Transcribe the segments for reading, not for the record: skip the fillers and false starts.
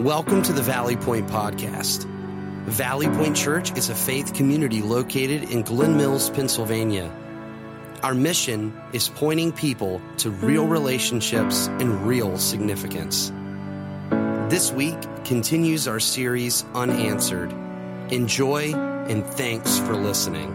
Welcome to the Valley Point Podcast. Valley Point Church is a faith community located in Glen Mills, Pennsylvania. Our mission is pointing people to real relationships and real significance. This week continues our series, Unanswered. Enjoy, and thanks for listening.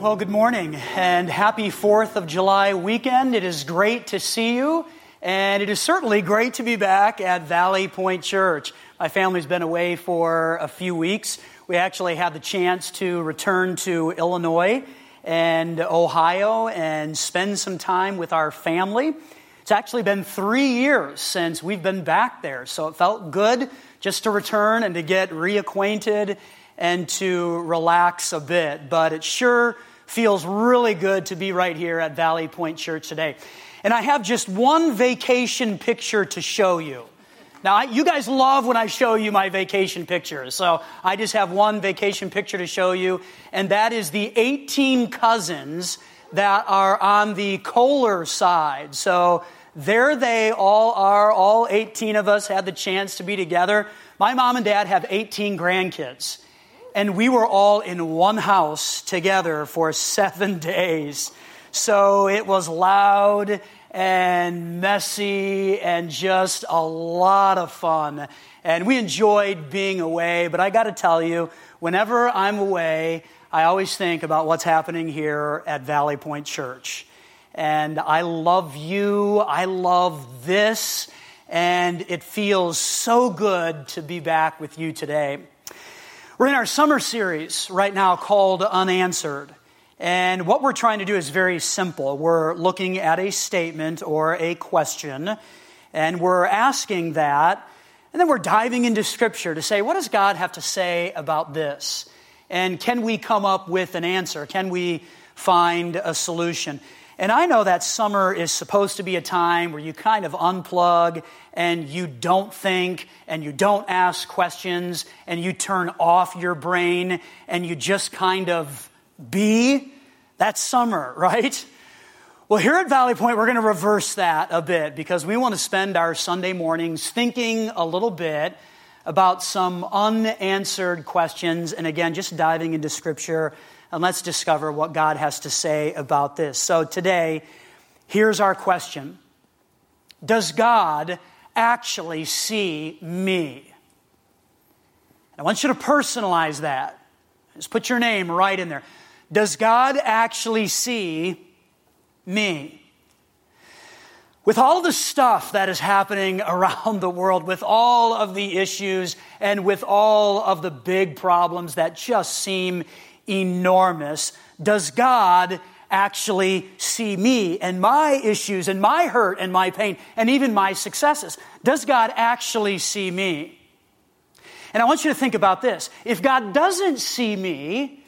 Well, good morning, and happy 4th of July weekend. It is great to see you. And it is certainly great to be back at Valley Point Church. My family's been away for a few weeks. We actually had the chance to return to Illinois and Ohio and spend some time with our family. It's actually been 3 years since we've been back there, so it felt good just to return and to get reacquainted and to relax a bit. But it sure feels really good to be right here at Valley Point Church today. And I have just one vacation picture to show you. Now, you guys love when I show you my vacation pictures, so I just have one vacation picture to show you, and that is the 18 cousins that are on the Kohler side. So there they all are. All 18 of us had the chance to be together. My mom and dad have 18 grandkids, and we were all in one house together for 7 days. So it was loud and messy and just a lot of fun. And we enjoyed being away. But I got to tell you, whenever I'm away, I always think about what's happening here at Valley Point Church. And I love you. I love this. And it feels so good to be back with you today. We're in our summer series right now called Unanswered. And what we're trying to do is very simple. We're looking at a statement or a question, and we're asking that, and then we're diving into Scripture to say, what does God have to say about this? And can we come up with an answer? Can we find a solution? And I know that summer is supposed to be a time where you kind of unplug, and you don't think, and you don't ask questions, and you turn off your brain, and you just kind of be. That's summer, right? Well, here at Valley Point, we're going to reverse that a bit because we want to spend our Sunday mornings thinking a little bit about some unanswered questions. And again, just diving into Scripture, and let's discover what God has to say about this. So today, here's our question. Does God actually see me? I want you to personalize that. Just put your name right in there. Does God actually see me? With all the stuff that is happening around the world, with all of the issues and with all of the big problems that just seem enormous, does God actually see me and my issues and my hurt and my pain and even my successes? Does God actually see me? And I want you to think about this. If God doesn't see me,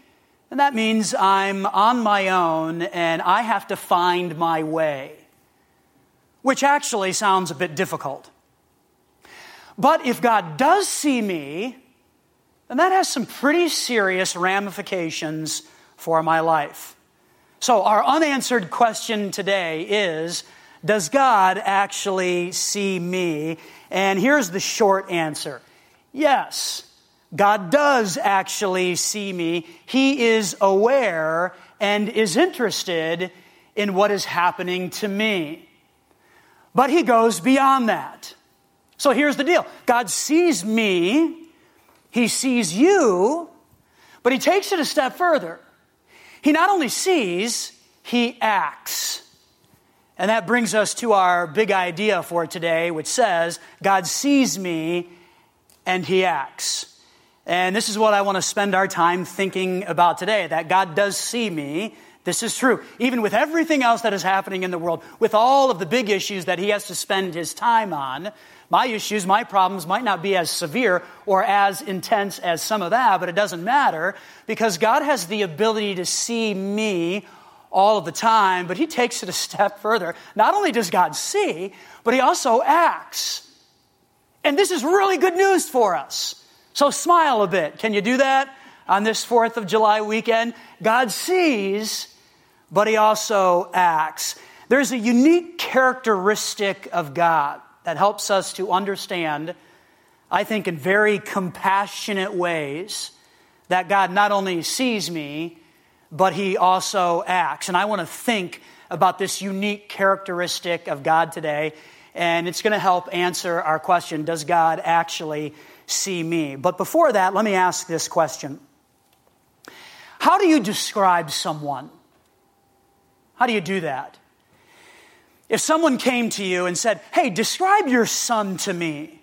and that means I'm on my own and I have to find my way, which actually sounds a bit difficult. But if God does see me, then that has some pretty serious ramifications for my life. So our unanswered question today is, does God actually see me? And here's the short answer. Yes. God does actually see me. He is aware and is interested in what is happening to me. But he goes beyond that. So here's the deal. God sees me. He sees you. But he takes it a step further. He not only sees, he acts. And that brings us to our big idea for today, which says, God sees me and he acts. And this is what I want to spend our time thinking about today, that God does see me. This is true. Even with everything else that is happening in the world, with all of the big issues that he has to spend his time on, my issues, my problems might not be as severe or as intense as some of that, but it doesn't matter because God has the ability to see me all of the time, but he takes it a step further. Not only does God see, but he also acts. And this is really good news for us. So smile a bit. Can you do that on this 4th of July weekend? God sees, but he also acts. There's a unique characteristic of God that helps us to understand, I think in very compassionate ways, that God not only sees me, but he also acts. And I want to think about this unique characteristic of God today, and it's going to help answer our question, does God actually see me? But before that, let me ask this question. How do you describe someone? How do you do that? If someone came to you and said, hey, describe your son to me,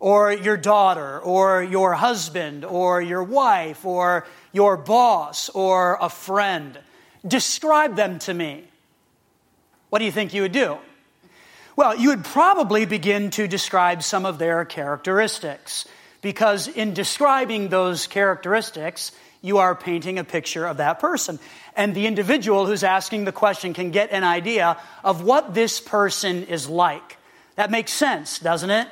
or your daughter, or your husband, or your wife, or your boss, or a friend, describe them to me, what do you think you would do? Well, you would probably begin to describe some of their characteristics, because in describing those characteristics, you are painting a picture of that person. And the individual who's asking the question can get an idea of what this person is like. That makes sense, doesn't it?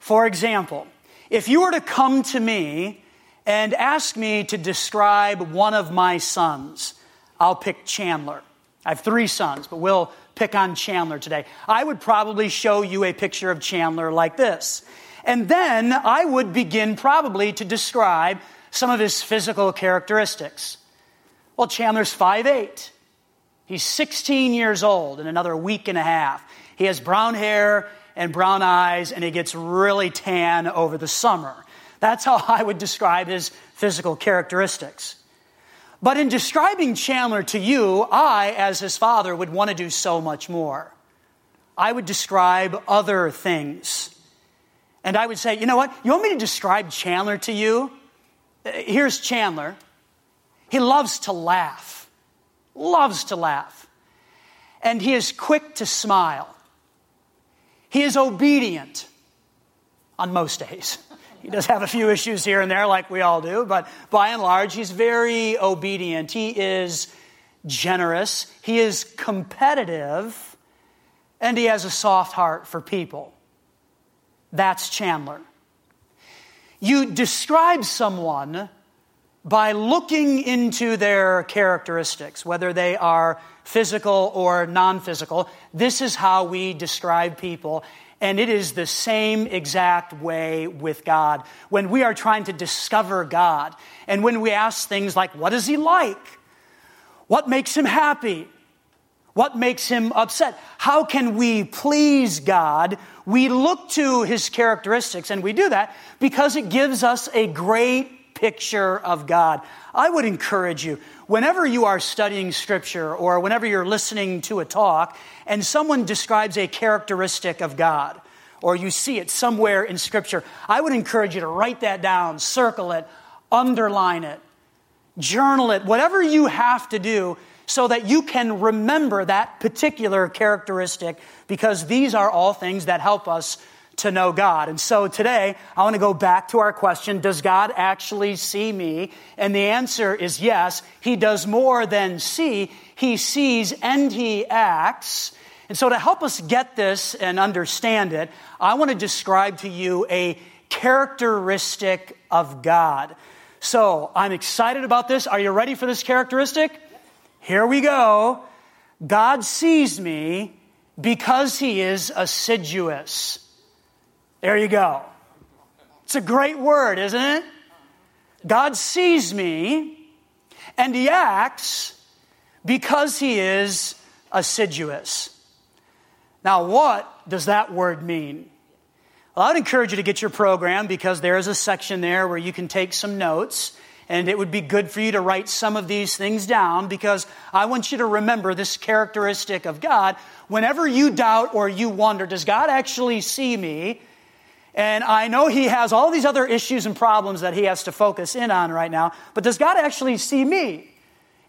For example, if you were to come to me and ask me to describe one of my sons, I'll pick Chandler. I have 3 sons, but we'll pick on Chandler today. I would probably show you a picture of Chandler like this. And then I would begin probably to describe some of his physical characteristics. Well, Chandler's 5'8". He's 16 years old in another week and a half. He has brown hair and brown eyes, and he gets really tan over the summer. That's how I would describe his physical characteristics. But in describing Chandler to you, I, as his father, would want to do so much more. I would describe other things. And I would say, you know what? You want me to describe Chandler to you? Here's Chandler. He loves to laugh. Loves to laugh. And he is quick to smile. He is obedient on most days. He does have a few issues here and there, like we all do, but by and large, he's very obedient. He is generous. He is competitive. And he has a soft heart for people. That's Chandler. You describe someone by looking into their characteristics, whether they are physical or non-physical. This is how we describe people, and it is the same exact way with God. When we are trying to discover God, and when we ask things like, what is he like? What makes him happy? What makes him upset? How can we please God? We look to his characteristics, and we do that because it gives us a great picture of God. I would encourage you, whenever you are studying Scripture or whenever you're listening to a talk and someone describes a characteristic of God, or you see it somewhere in Scripture, I would encourage you to write that down, circle it, underline it, journal it, whatever you have to do, so that you can remember that particular characteristic, because these are all things that help us to know God. And so today, I want to go back to our question, does God actually see me? And the answer is yes. He does more than see. He sees and he acts. And so to help us get this and understand it, I want to describe to you a characteristic of God. So I'm excited about this. Are you ready for this characteristic? Here we go. God sees me because he is assiduous. There you go. It's a great word, isn't it? God sees me and he acts because he is assiduous. Now, what does that word mean? Well, I would encourage you to get your program, because there is a section there where you can take some notes. And it would be good for you to write some of these things down, because I want you to remember this characteristic of God. Whenever you doubt or you wonder, does God actually see me? And I know he has all these other issues and problems that he has to focus in on right now, but does God actually see me?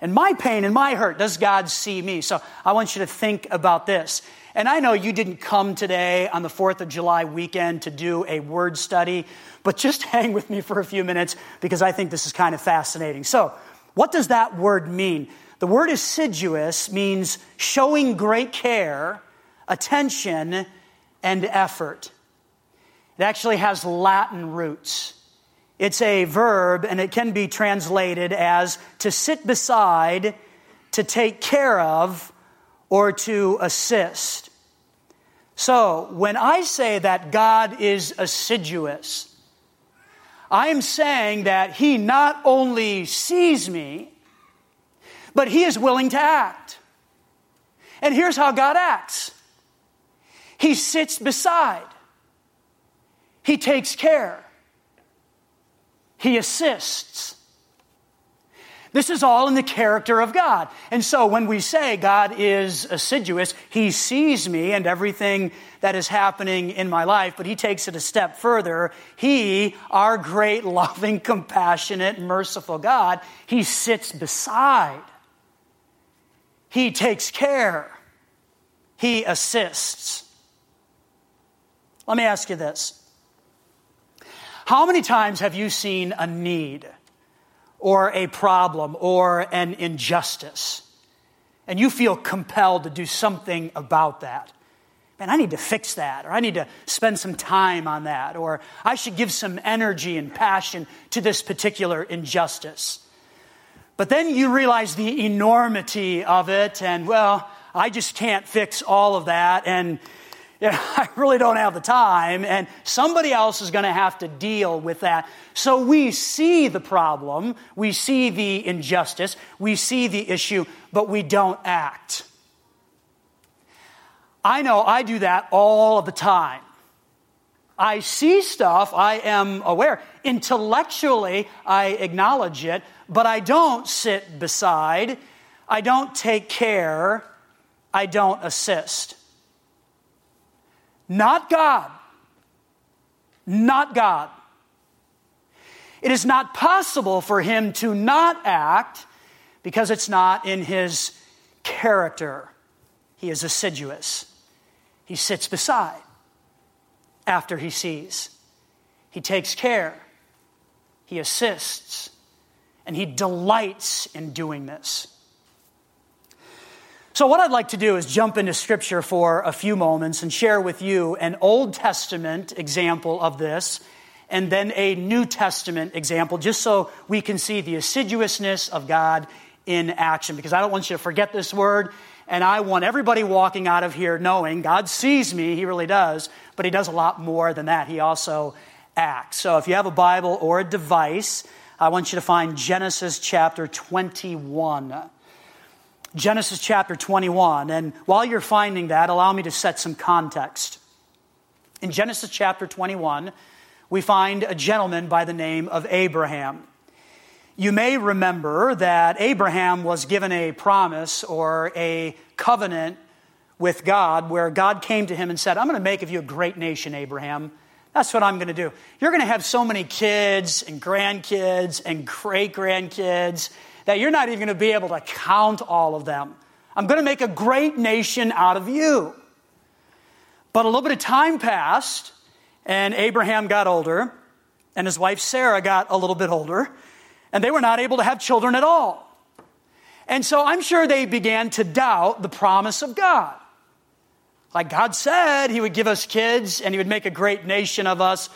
And my pain and my hurt, does God see me? So I want you to think about this. And I know you didn't come today on the 4th of July weekend to do a word study, but just hang with me for a few minutes, because I think this is kind of fascinating. So what does that word mean? The word assiduous means showing great care, attention, and effort. It actually has Latin roots. It's a verb, and it can be translated as to sit beside, to take care of, or to assist. So when I say that God is assiduous, I am saying that he not only sees me, but he is willing to act. And here's how God acts. He sits beside. He takes care. He assists. This is all in the character of God. And so when we say God is assiduous, he sees me and everything that is happening in my life, but he takes it a step further. He, our great, loving, compassionate, merciful God, he sits beside. He takes care. He assists. Let me ask you this. How many times have you seen a need or a problem or an injustice, and you feel compelled to do something about that? Man, I need to fix that, or I need to spend some time on that, or I should give some energy and passion to this particular injustice. But then you realize the enormity of it, and well, I just can't fix all of that, and you know, I really don't have the time, and somebody else is going to have to deal with that. So we see the problem, we see the injustice, we see the issue, but we don't act. I know I do that all the time. I see stuff, I am aware. Intellectually, I acknowledge it, but I don't sit beside, I don't take care, I don't assist. Not God. Not God. It is not possible for him to not act because it's not in his character. He is assiduous. He sits beside after he sees. He takes care. He assists. And he delights in doing this. So what I'd like to do is jump into Scripture for a few moments and share with you an Old Testament example of this and then a New Testament example, just so we can see the assiduousness of God in action, because I don't want you to forget this word, and I want everybody walking out of here knowing God sees me, he really does, but he does a lot more than that. He also acts. So if you have a Bible or a device, I want you to find Genesis chapter 21. Genesis chapter 21, and while you're finding that, allow me to set some context. In Genesis chapter 21, we find a gentleman by the name of Abraham. You may remember that Abraham was given a promise or a covenant with God where God came to him and said, I'm going to make of you a great nation, Abraham. That's what I'm going to do. You're going to have so many kids and grandkids and great-grandkids that you're not even going to be able to count all of them. I'm going to make a great nation out of you. But a little bit of time passed, and Abraham got older, and his wife Sarah got a little bit older, and they were not able to have children at all. And so I'm sure they began to doubt the promise of God. Like God said, he would give us kids, and he would make a great nation of us,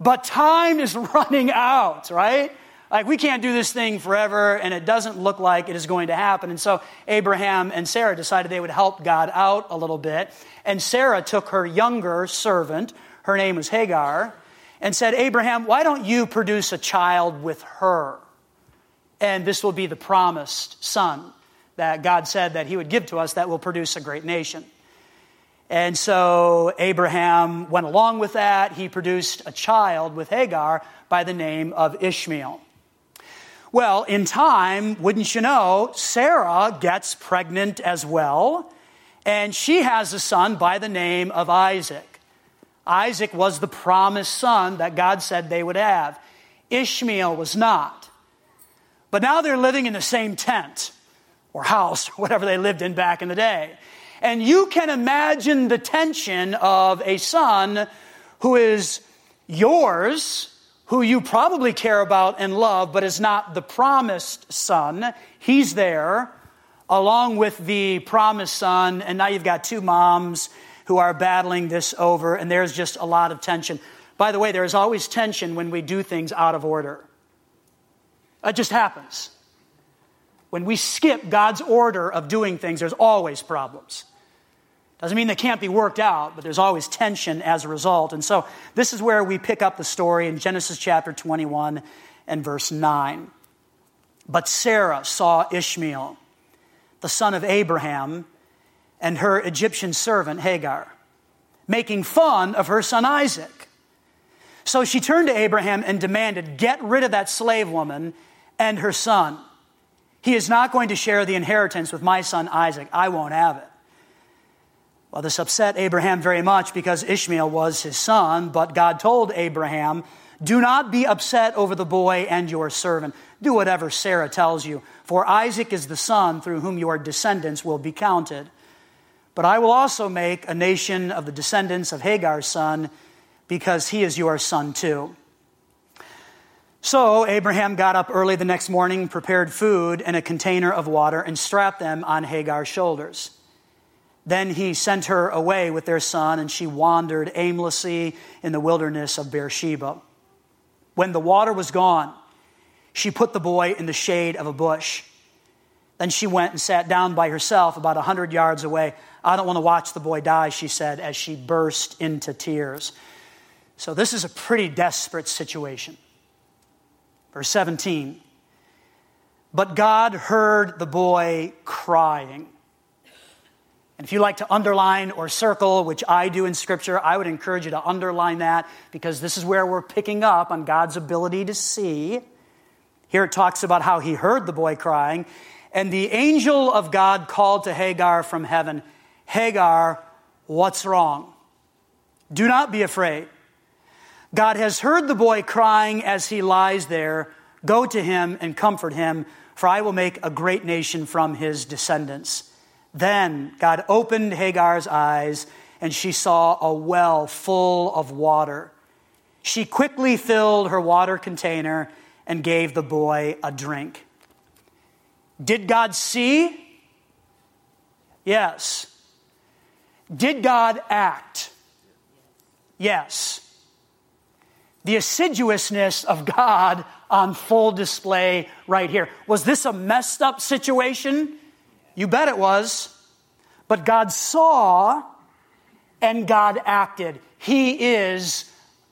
but time is running out, right? Like, we can't do this thing forever, and it doesn't look like it is going to happen. And so Abraham and Sarah decided they would help God out a little bit. And Sarah took her younger servant, her name was Hagar, and said, Abraham, why don't you produce a child with her? And this will be the promised son that God said that he would give to us that will produce a great nation. And so Abraham went along with that. He produced a child with Hagar by the name of Ishmael. Well, in time, wouldn't you know, Sarah gets pregnant as well, and she has a son by the name of Isaac. Isaac was the promised son that God said they would have. Ishmael was not. But now they're living in the same tent or house, or whatever they lived in back in the day. And you can imagine the tension of a son who is yours, who you probably care about and love, but is not the promised son. He's there along with the promised son, and now you've got two moms who are battling this over, and there's just a lot of tension. By the way, there is always tension when we do things out of order. It just happens. When we skip God's order of doing things, there's always problems. Doesn't mean they can't be worked out, but there's always tension as a result. And so this is where we pick up the story in Genesis chapter 21 and verse 9. But Sarah saw Ishmael, the son of Abraham, and her Egyptian servant Hagar, making fun of her son Isaac. So she turned to Abraham and demanded, "Get rid of that slave woman and her son. He is not going to share the inheritance with my son Isaac. I won't have it." Well, this upset Abraham very much because Ishmael was his son, but God told Abraham, "Do not be upset over the boy and your servant. Do whatever Sarah tells you, for Isaac is the son through whom your descendants will be counted. But I will also make a nation of the descendants of Hagar's son, because he is your son too." So Abraham got up early the next morning, prepared food and a container of water, and strapped them on Hagar's shoulders. Then he sent her away with their son, and she wandered aimlessly in the wilderness of Beersheba. When the water was gone, she put the boy in the shade of a bush. Then she went and sat down by herself about 100 yards away. "I don't want to watch the boy die," she said, as she burst into tears. So this is a pretty desperate situation. Verse 17, but God heard the boy crying. And if you like to underline or circle, which I do in Scripture, I would encourage you to underline that, because this is where we're picking up on God's ability to see. Here it talks about how he heard the boy crying. And the angel of God called to Hagar from heaven, "Hagar, what's wrong? Do not be afraid. God has heard the boy crying as he lies there. Go to him and comfort him, for I will make a great nation from his descendants." Then God opened Hagar's eyes, and she saw a well full of water. She quickly filled her water container and gave the boy a drink. Did God see? Yes. Did God act? Yes. The assiduousness of God on full display right here. Was this a messed up situation? You bet it was. But God saw and God acted. He is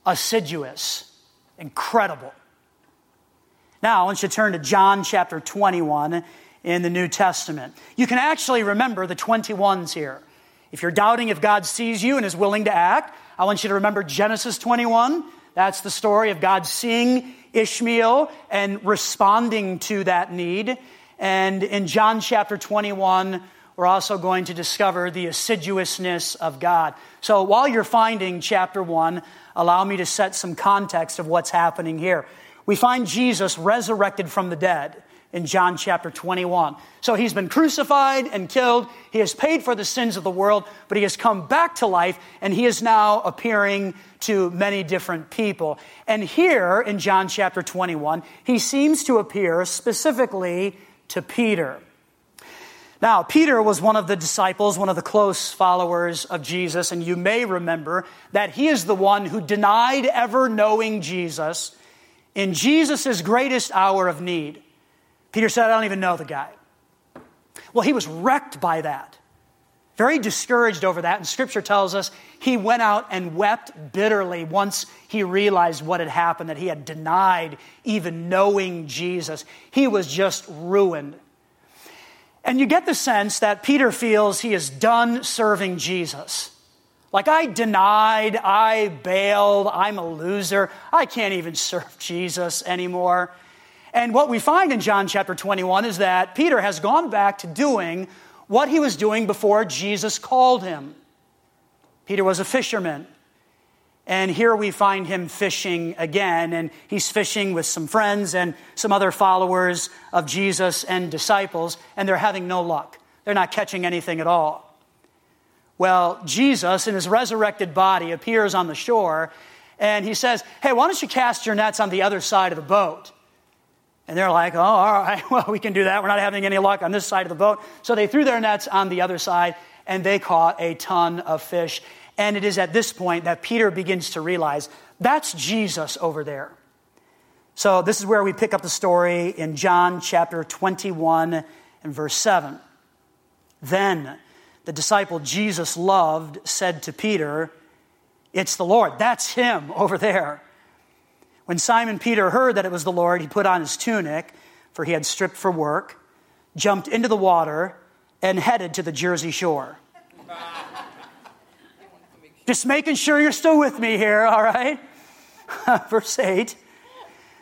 assiduous. Incredible. Now, I want you to turn to John chapter 21 in the New Testament. You can actually remember the 21s here. If you're doubting if God sees you and is willing to act, I want you to remember Genesis 21. That's the story of God seeing Ishmael and responding to that need. And in John chapter 21, we're also going to discover the assiduousness of God. So while you're finding chapter 1, allow me to set some context of what's happening here. We find Jesus resurrected from the dead in John chapter 21. So he's been crucified and killed. He has paid for the sins of the world, but he has come back to life, and he is now appearing to many different people. And here in John chapter 21, he seems to appear specifically to Peter. Now, Peter was one of the disciples, one of the close followers of Jesus, and you may remember that he is the one who denied ever knowing Jesus in Jesus' greatest hour of need. Peter said, "I don't even know the guy." Well, he was wrecked by that, very discouraged over that, and Scripture tells us he went out and wept bitterly once he realized what had happened, that he had denied even knowing Jesus. He was just ruined. And you get the sense that Peter feels he is done serving Jesus. Like, I denied, I bailed, I'm a loser, I can't even serve Jesus anymore. And what we find in John chapter 21 is that Peter has gone back to doing what he was doing before Jesus called him. Peter was a fisherman. And here we find him fishing again, and he's fishing with some friends and some other followers of Jesus and disciples, and they're having no luck. They're not catching anything at all. Well, Jesus in his resurrected body appears on the shore, and he says, "Hey, why don't you cast your nets on the other side of the boat?" And they're like, "Oh, all right, well, we can do that. We're not having any luck on this side of the boat." So they threw their nets on the other side, and they caught a ton of fish. And it is at this point that Peter begins to realize, that's Jesus over there. So this is where we pick up the story in John chapter 21 and verse 7. Then the disciple Jesus loved said to Peter, "It's the Lord." That's him over there. When Simon Peter heard that it was the Lord, he put on his tunic, for he had stripped for work, jumped into the water, and headed to the Jersey Shore. Just making sure you're still with me here, all right? Verse 8.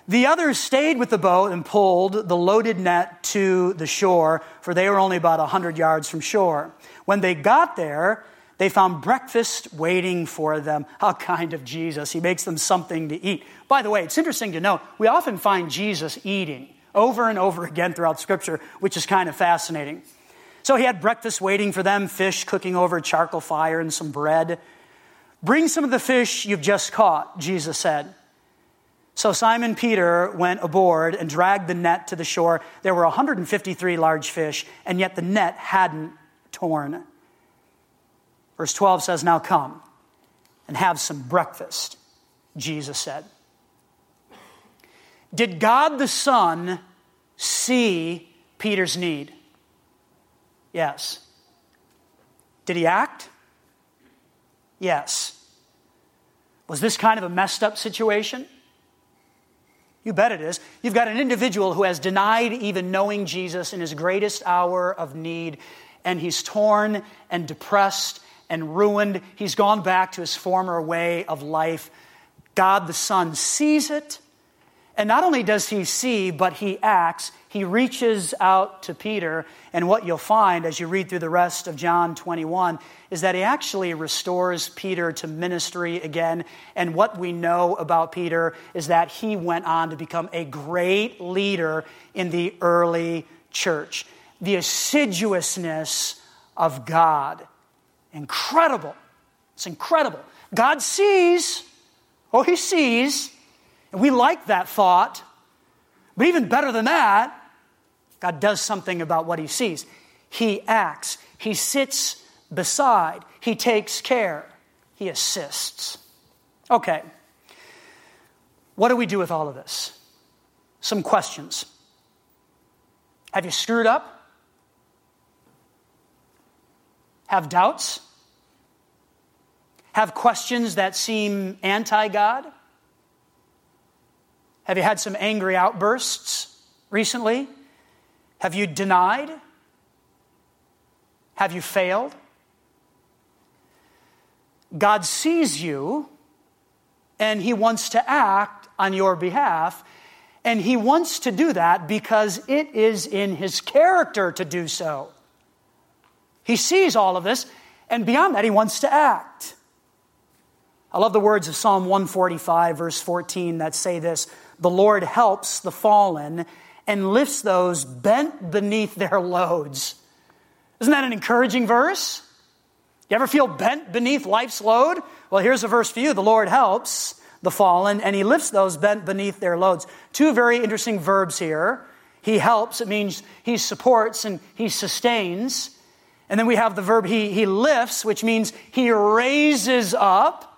The others stayed with the boat and pulled the loaded net to the shore, for they were only about 100 yards from shore. When they got there, they found breakfast waiting for them. How kind of Jesus. He makes them something to eat. By the way, it's interesting to note, we often find Jesus eating over and over again throughout Scripture, which is kind of fascinating. So he had breakfast waiting for them, fish cooking over a charcoal fire and some bread. "Bring some of the fish you've just caught," Jesus said. So Simon Peter went aboard and dragged the net to the shore. There were 153 large fish, and yet the net hadn't torn. Verse 12 says, "Now come and have some breakfast," Jesus said. Did God the Son see Peter's need? Yes. Did he act? Yes. Was this kind of a messed up situation? You bet it is. You've got an individual who has denied even knowing Jesus in his greatest hour of need, and he's torn and depressed and ruined. He's gone back to his former way of life. God the Son sees it, and not only does he see, but he acts. He reaches out to Peter, and what you'll find as you read through the rest of John 21 is that he actually restores Peter to ministry again. And what we know about Peter is that he went on to become a great leader in the early church. The assiduousness of God. Incredible. It's incredible. God sees. Oh, he sees. And we like that thought. But even better than that, God does something about what he sees. He acts. He sits beside. He takes care. He assists. Okay. What do we do with all of this? Some questions. Have you screwed up? Have doubts? Have questions that seem anti-God? Have you had some angry outbursts recently? Have you denied? Have you failed? God sees you, and he wants to act on your behalf, and he wants to do that because it is in his character to do so. He sees all of this, and beyond that, he wants to act. I love the words of Psalm 145, verse 14, that say this: "The Lord helps the fallen and lifts those bent beneath their loads." Isn't that an encouraging verse? You ever feel bent beneath life's load? Well, here's a verse for you. The Lord helps the fallen and he lifts those bent beneath their loads. Two very interesting verbs here. He helps, it means he supports and he sustains. And then we have the verb he lifts, which means he raises up.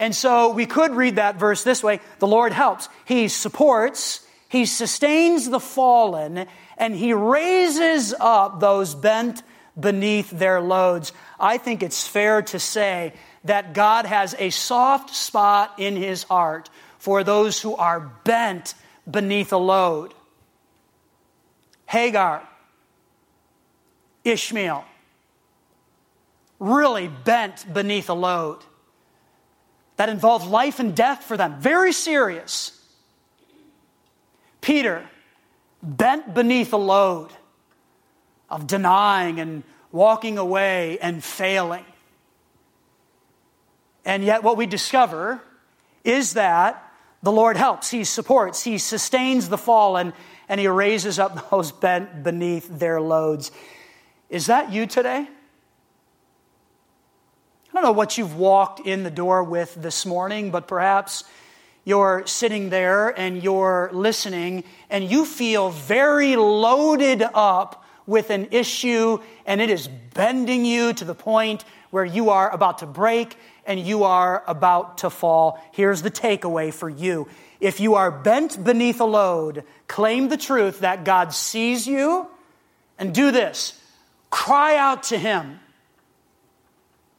And so we could read that verse this way: the Lord helps, he supports, he sustains the fallen, and he raises up those bent beneath their loads. I think it's fair to say that God has a soft spot in his heart for those who are bent beneath a load. Hagar, Ishmael, really bent beneath a load. That involved life and death for them. Very serious. Peter, bent beneath a load of denying and walking away and failing. And yet what we discover is that the Lord helps, he supports, he sustains the fallen, and he raises up those bent beneath their loads. Is that you today? I don't know what you've walked in the door with this morning, but perhaps you're sitting there and you're listening and you feel very loaded up with an issue, and it is bending you to the point where you are about to break and you are about to fall. Here's the takeaway for you. If you are bent beneath a load, claim the truth that God sees you and do this. Cry out to him.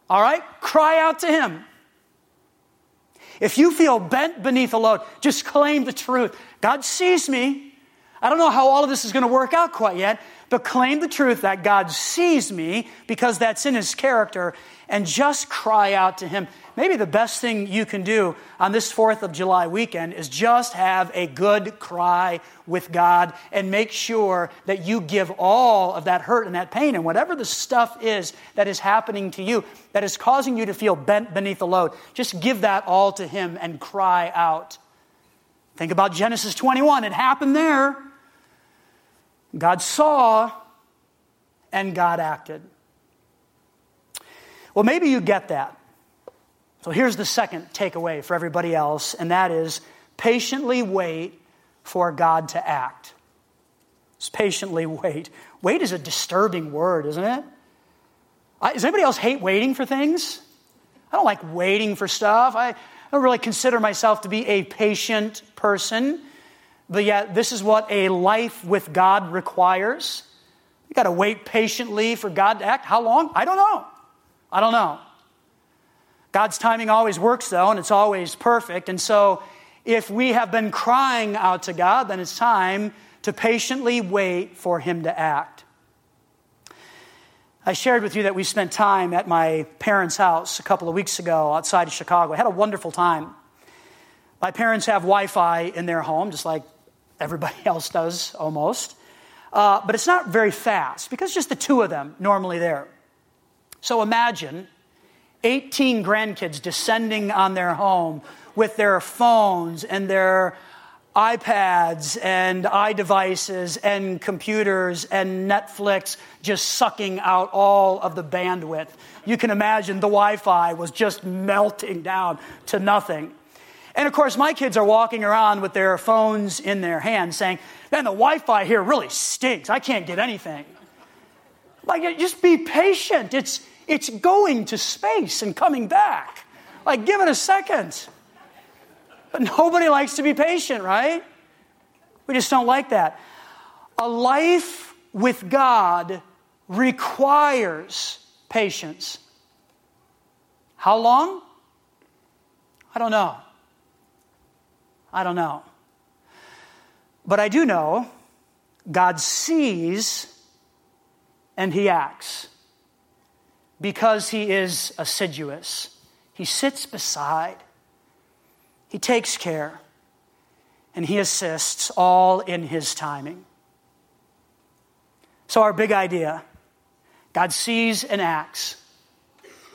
All right? Cry out to him. If you feel bent beneath a load, just claim the truth. God sees me. I don't know how all of this is going to work out quite yet, but claim the truth that God sees me because that's in his character, and just cry out to him. Maybe the best thing you can do on this 4th of July weekend is just have a good cry with God and make sure that you give all of that hurt and that pain and whatever the stuff is that is happening to you that is causing you to feel bent beneath the load. Just give that all to him and cry out. Think about Genesis 21. It happened there. God saw and God acted. Well, maybe you get that. So here's the second takeaway for everybody else, and that is patiently wait for God to act. It's patiently wait. Wait is a disturbing word, isn't it? Does anybody else hate waiting for things? I don't like waiting for stuff. I don't really consider myself to be a patient person, but yet this is what a life with God requires. You got to wait patiently for God to act. How long? I don't know. God's timing always works, though, and it's always perfect. And so if we have been crying out to God, then it's time to patiently wait for him to act. I shared with you that we spent time at my parents' house a couple of weeks ago outside of Chicago. I had a wonderful time. My parents have Wi-Fi in their home, just like everybody else does almost. But it's not very fast because just the two of them normally there. So imagine 18 grandkids descending on their home with their phones and their iPads and iDevices and computers and Netflix just sucking out all of the bandwidth. You can imagine the Wi-Fi was just melting down to nothing. And of course, my kids are walking around with their phones in their hands saying, man, the Wi-Fi here really stinks. I can't get anything. Like, just be patient. It's going to space and coming back. Like, give it a second. But nobody likes to be patient, right? We just don't like that. A life with God requires patience. How long? I don't know. But I do know God sees and he acts because he is assiduous. He sits beside. He takes care. And he assists, all in his timing. So our big idea, God sees and acts.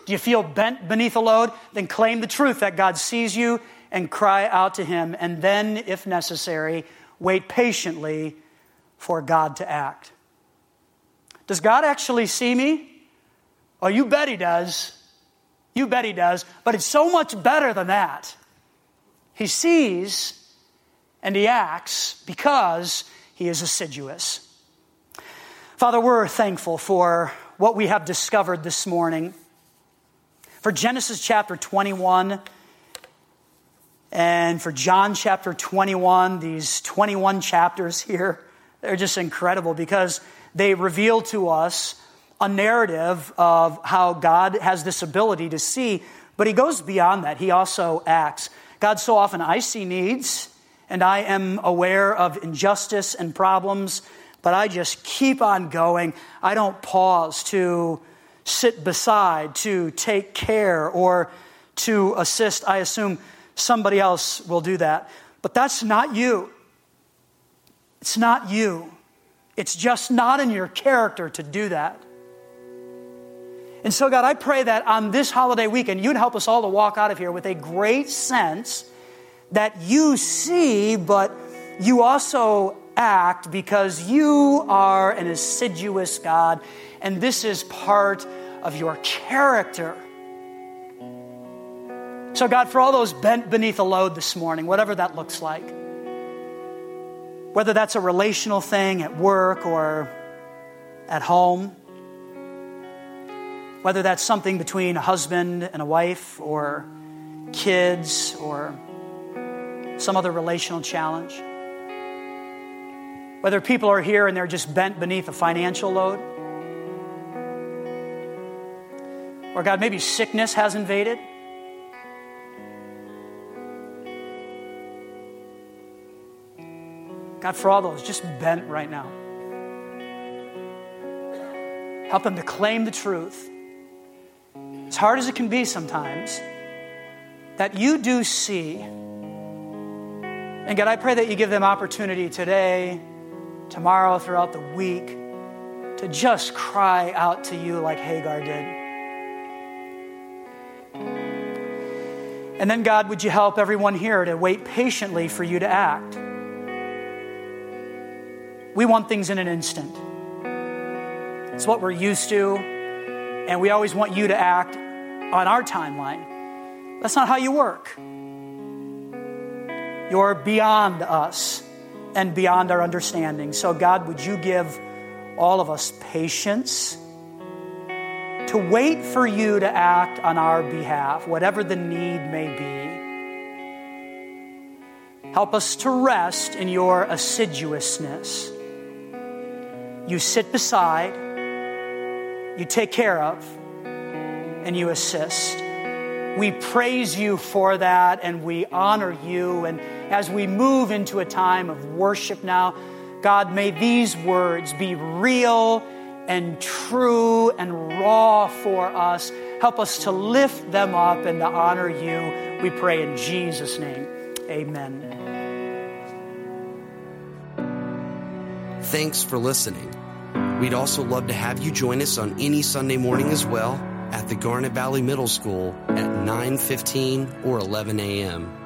Do you feel bent beneath a load? Then claim the truth that God sees you and cry out to him. And then, if necessary, wait patiently for God to act. Does God actually see me? Oh, you bet he does. You bet he does. But it's so much better than that. He sees and he acts because he is assiduous. Father, we're thankful for what we have discovered this morning. For Genesis chapter 21 and for John chapter 21, these 21 chapters here, they're just incredible because they reveal to us a narrative of how God has this ability to see, but he goes beyond that. He also acts. God, so often I see needs, and I am aware of injustice and problems, but I just keep on going. I don't pause to sit beside, to take care, or to assist. I assume somebody else will do that. But that's not you. It's not you. It's just not in your character to do that. And so, God, I pray that on this holiday weekend, you'd help us all to walk out of here with a great sense that you see, but you also act because you are an assiduous God, and this is part of your character. So, God, for all those bent beneath a load this morning, whatever that looks like, whether that's a relational thing at work or at home, whether that's something between a husband and a wife or kids or some other relational challenge, whether people are here and they're just bent beneath a financial load, Or God, maybe sickness has invaded. God, for all those just bent right now, help them to claim the truth. As hard as it can be sometimes, that you do see. And God, I pray that you give them opportunity today, tomorrow, throughout the week, to just cry out to you like Hagar did. And then, God, would you help everyone here to wait patiently for you to act? We want things in an instant. It's what we're used to, and we always want you to act on our timeline. That's not how you work. You're beyond us and beyond our understanding. So, God, would you give all of us patience to wait for you to act on our behalf, whatever the need may be. Help us to rest in your assiduousness. You sit beside, you take care of, and you assist. We praise you for that, and we honor you. And as we move into a time of worship now, God, may these words be real and true and raw for us. Help us to lift them up and to honor you. We pray in Jesus' name. Amen. Thanks for listening. We'd also love to have you join us on any Sunday morning as well at the Garnet Valley Middle School at 9:15 or 11 a.m.